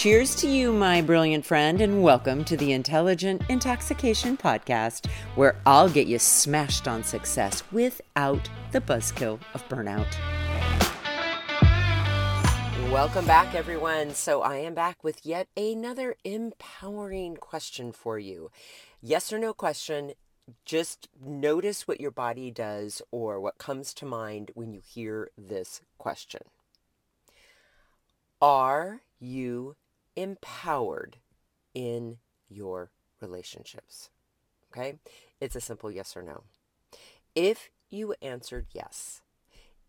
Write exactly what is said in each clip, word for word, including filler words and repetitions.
Cheers to you, my brilliant friend, and welcome to the Intelligent Intoxication Podcast, where I'll get you smashed on success without the buzzkill of burnout. Welcome back, everyone. So I am back with yet another empowering question for you. Yes or no question. Just notice what your body does or what comes to mind when you hear this question. Are you empowered in your relationships? Okay? It's a simple yes or no. If you answered yes,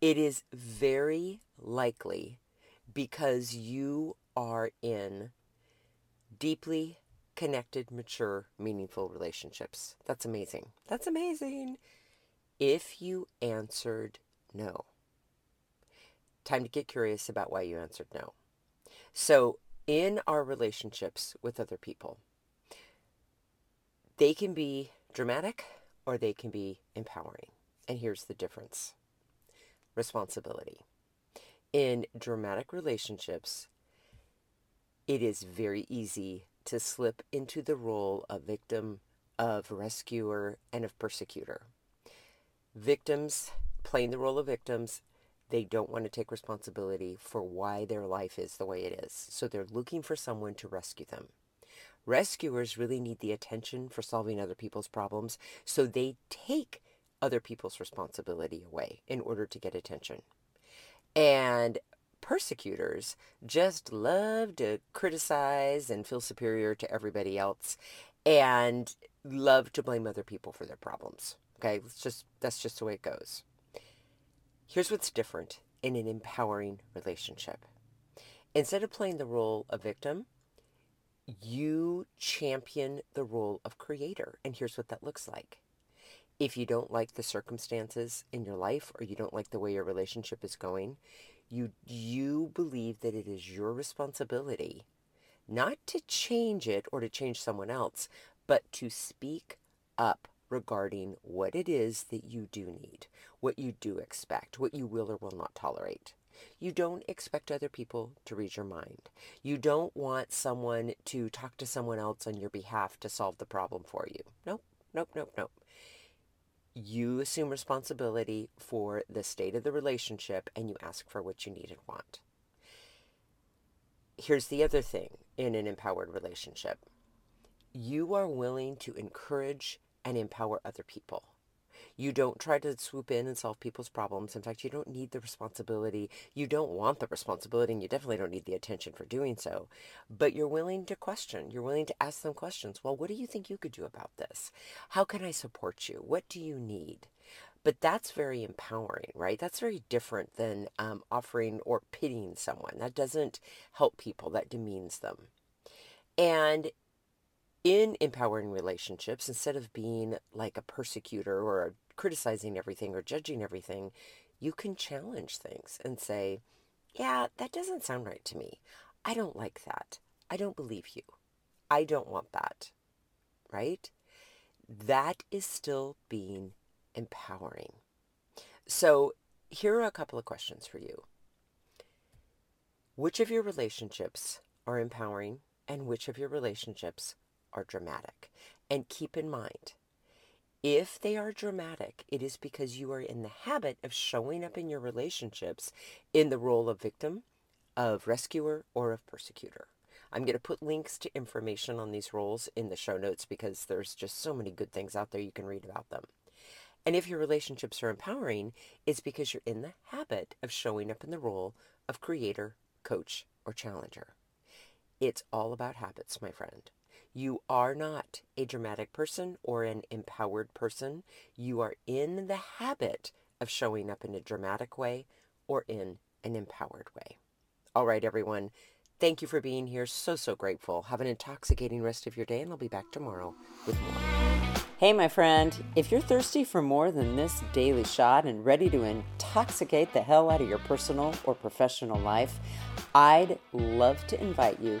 it is very likely because you are in deeply connected, mature, meaningful relationships. That's amazing. That's amazing. If you answered no, time to get curious about why you answered no. So in our relationships with other people, they can be dramatic or they can be empowering. And here's the difference. Responsibility. In dramatic relationships, it is very easy to slip into the role of victim, of rescuer, and of persecutor. Victims, playing the role of victims, they don't want to take responsibility for why their life is the way it is. So they're looking for someone to rescue them. Rescuers really need the attention for solving other people's problems, so they take other people's responsibility away in order to get attention. And persecutors just love to criticize and feel superior to everybody else and love to blame other people for their problems. Okay, it's just, that's just the way it goes. Here's what's different in an empowering relationship. Instead of playing the role of victim, you champion the role of creator. And here's what that looks like. If you don't like the circumstances in your life or you don't like the way your relationship is going, you you believe that it is your responsibility not to change it or to change someone else, but to speak up regarding what it is that you do need, what you do expect, what you will or will not tolerate. You don't expect other people to read your mind. You don't want someone to talk to someone else on your behalf to solve the problem for you. Nope, nope, nope, nope. You assume responsibility for the state of the relationship and you ask for what you need and want. Here's the other thing in an empowered relationship. You are willing to encourage and empower other people. You don't try to swoop in and solve people's problems. In fact, you don't need the responsibility. You don't want the responsibility, and you definitely don't need the attention for doing so. But you're willing to question. You're willing to ask them questions. Well, what do you think you could do about this? How can I support you? What do you need? But that's very empowering, right? That's very different than um, offering or pitying someone. That doesn't help people. That demeans them. And in empowering relationships, instead of being like a persecutor or criticizing everything or judging everything, you can challenge things and say, yeah, that doesn't sound right to me. I don't like that. I don't believe you. I don't want that. Right? That is still being empowering. So here are a couple of questions for you. Which of your relationships are empowering and which of your relationships are dramatic? And keep in mind, if they are dramatic, it is because you are in the habit of showing up in your relationships in the role of victim, of rescuer, or of persecutor. I'm going to put links to information on these roles in the show notes because there's just so many good things out there you can read about them. And if your relationships are empowering, it's because you're in the habit of showing up in the role of creator, coach, or challenger. It's all about habits, my friend. You are not a dramatic person or an empowered person. You are in the habit of showing up in a dramatic way or in an empowered way. All right, everyone. Thank you for being here. So, so grateful. Have an intoxicating rest of your day, and I'll be back tomorrow with more. Hey, my friend. If you're thirsty for more than this daily shot and ready to intoxicate the hell out of your personal or professional life, I'd love to invite you